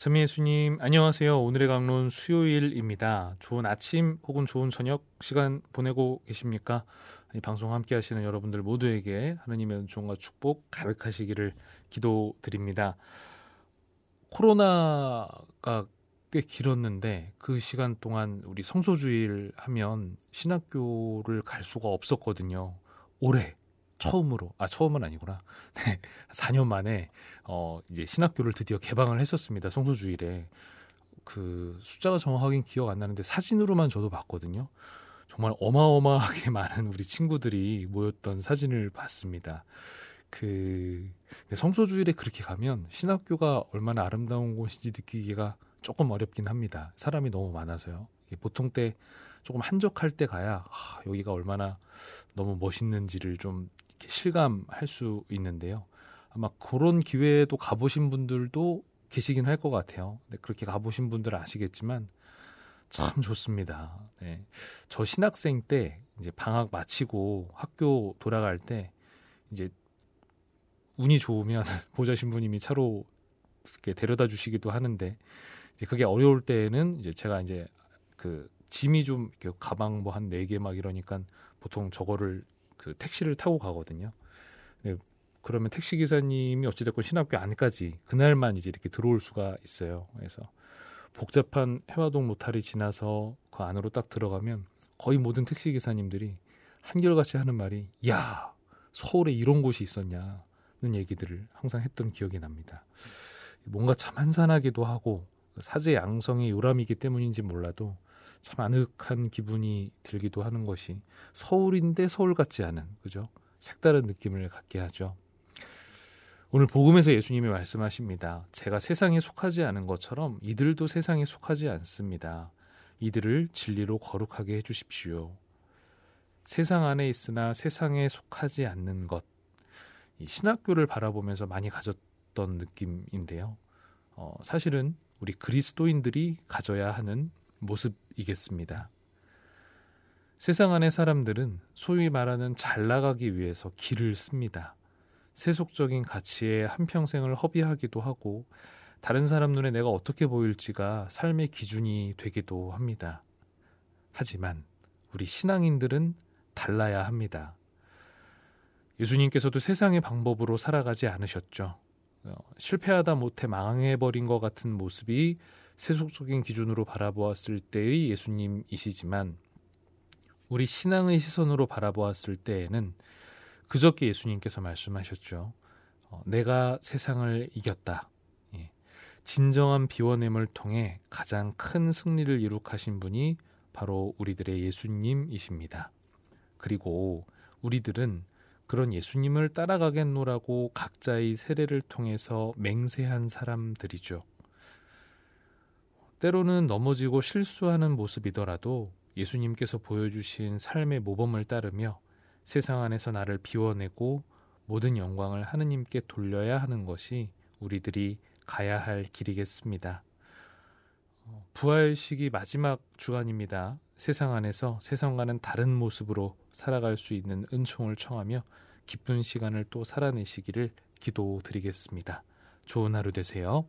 선미 예수님 안녕하세요. 오늘의 강론 수요일입니다. 좋은 아침 혹은 좋은 저녁 시간 보내고 계십니까? 방송 함께 하시는 여러분들 모두에게 하느님의 은총과 축복 가득하시기를 기도드립니다. 코로나가 꽤 길었는데 그 시간 동안 우리 성소주일 하면 신학교를 갈 수가 없었거든요. 올해 처음으로, 처음은 아니구나. 4년 만에 이제 신학교를 드디어 개방을 했었습니다. 성소주일에. 그 숫자가 정확하게 기억 안 나는데 사진으로만 저도 봤거든요. 정말 어마어마하게 많은 우리 친구들이 모였던 사진을 봤습니다. 성소주일에 그렇게 가면 신학교가 얼마나 아름다운 곳인지 느끼기가 조금 어렵긴 합니다. 사람이 너무 많아서요. 보통 때 조금 한적할 때 가야 여기가 얼마나 너무 멋있는지를 좀 실감할 수 있는데요. 아마 그런 기회에도 가보신 분들도 계시긴 할 것 같아요. 네, 그렇게 가보신 분들은 아시겠지만 참 좋습니다. 네. 저 신학생 때 이제 방학 마치고 학교 돌아갈 때 이제 운이 좋으면 보좌신부님이 차로 이렇게 데려다 주시기도 하는데 이제 그게 어려울 때에는 이제 제가 이제 그 짐이 좀 이렇게 가방 뭐 한 4개 막 이러니까 보통 저거를 그 택시를 타고 가거든요. 네, 그러면 택시 기사님이 어찌됐건 신학교 안까지 그날만 이제 이렇게 들어올 수가 있어요. 그래서 복잡한 해화동 로타리 지나서 그 안으로 딱 들어가면 거의 모든 택시 기사님들이 한결같이 하는 말이 야 서울에 이런 곳이 있었냐는 얘기들을 항상 했던 기억이 납니다. 뭔가 참 한산하기도 하고 사제 양성의 요람이기 때문인지 몰라도 참 아늑한 기분이 들기도 하는 것이 서울인데 서울 같지 않은 그죠? 색다른 느낌을 갖게 하죠. 오늘 복음에서 예수님이 말씀하십니다. 제가 세상에 속하지 않은 것처럼 이들도 세상에 속하지 않습니다. 이들을 진리로 거룩하게 해주십시오. 세상 안에 있으나 세상에 속하지 않는 것. 이 신학교를 바라보면서 많이 가졌던 느낌인데요. 사실은 우리 그리스도인들이 가져야 하는 모습이겠습니다. 세상 안의 사람들은 소위 말하는 잘 나가기 위해서 길을 씁니다. 세속적인 가치에 한평생을 허비하기도 하고 다른 사람 눈에 내가 어떻게 보일지가 삶의 기준이 되기도 합니다. 하지만 우리 신앙인들은 달라야 합니다. 예수님께서도 세상의 방법으로 살아가지 않으셨죠. 실패하다 못해 망해버린 것 같은 모습이 세속적인 기준으로 바라보았을 때의 예수님이시지만 우리 신앙의 시선으로 바라보았을 때에는 그저께 예수님께서 말씀하셨죠. 내가 세상을 이겼다. 진정한 비워냄을 통해 가장 큰 승리를 이룩하신 분이 바로 우리들의 예수님이십니다. 그리고 우리들은 그런 예수님을 따라가겠노라고 각자의 세례를 통해서 맹세한 사람들이죠. 때로는 넘어지고 실수하는 모습이더라도 예수님께서 보여주신 삶의 모범을 따르며 세상 안에서 나를 비워내고 모든 영광을 하느님께 돌려야 하는 것이 우리들이 가야 할 길이겠습니다. 부활식이 마지막 주간입니다. 세상 안에서 세상과는 다른 모습으로 살아갈 수 있는 은총을 청하며 기쁜 시간을 또 살아내시기를 기도드리겠습니다. 좋은 하루 되세요.